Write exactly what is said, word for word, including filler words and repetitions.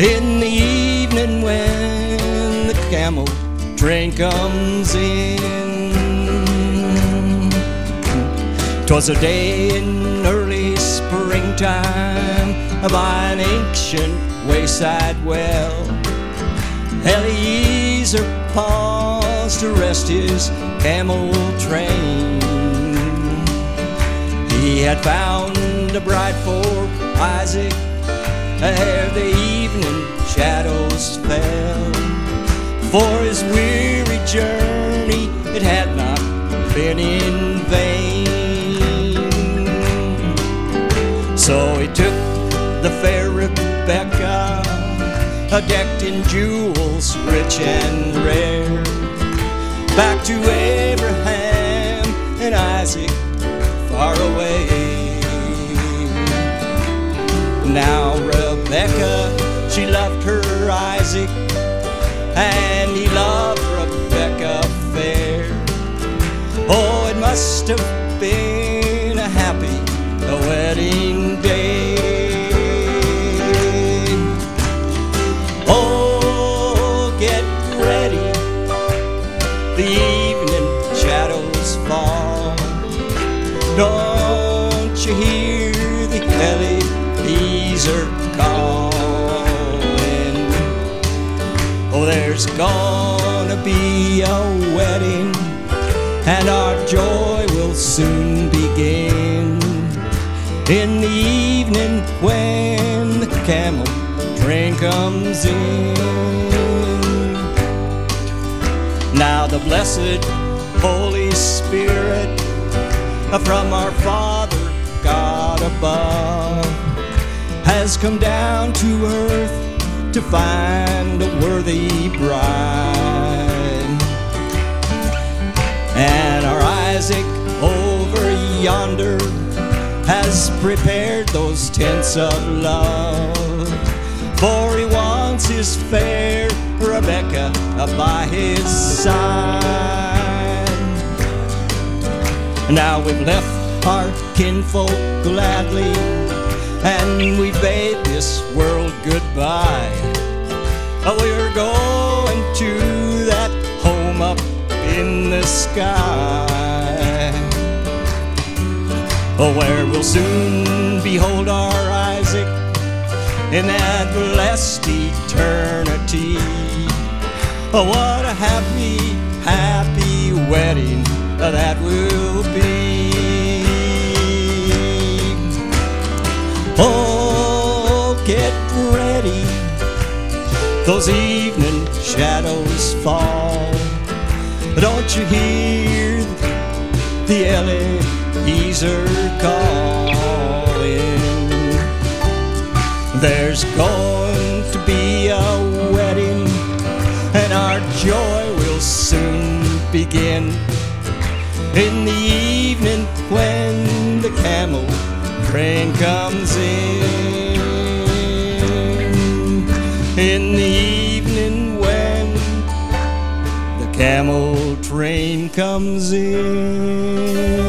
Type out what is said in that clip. in the evening when the camel train comes in. 'Twas a day in early springtime by an ancient wayside well. Eliezer paused to rest his camel train. He had found a bride for Isaac ere the evening shadows fell. For his weary journey, it had not been in vain. So he took the fair Rebecca, decked in jewels rich and rare, back to Abraham and Isaac far away. Now Rebecca, she loved her Isaac, and he loved Rebecca fair. Oh, it must have been a happy wedding day. Oh, get ready, the evening shadows fall. Don't you hear the Eliezer calling? Oh, there's gonna be a wedding, and our joy will soon begin. In the evening when the camel train comes in. Now the blessed Holy Spirit from our Father God above has come down to earth to find a worthy bride. And our Isaac over yonder has prepared those tents of love, for he wants his fair Rebecca by his side. Now we've left our kinfolk gladly, and we bade this world goodbye. We're going to that home up in the sky, where we'll soon behold our Isaac in that blessed eternity. What a happy, happy wedding that will be. Oh, get ready, those evening shadows fall. Don't you hear the Eliezer calling? There's going to be a wedding, and our joy will soon begin. In the evening when the camel train comes in. In the evening when the camel train comes in.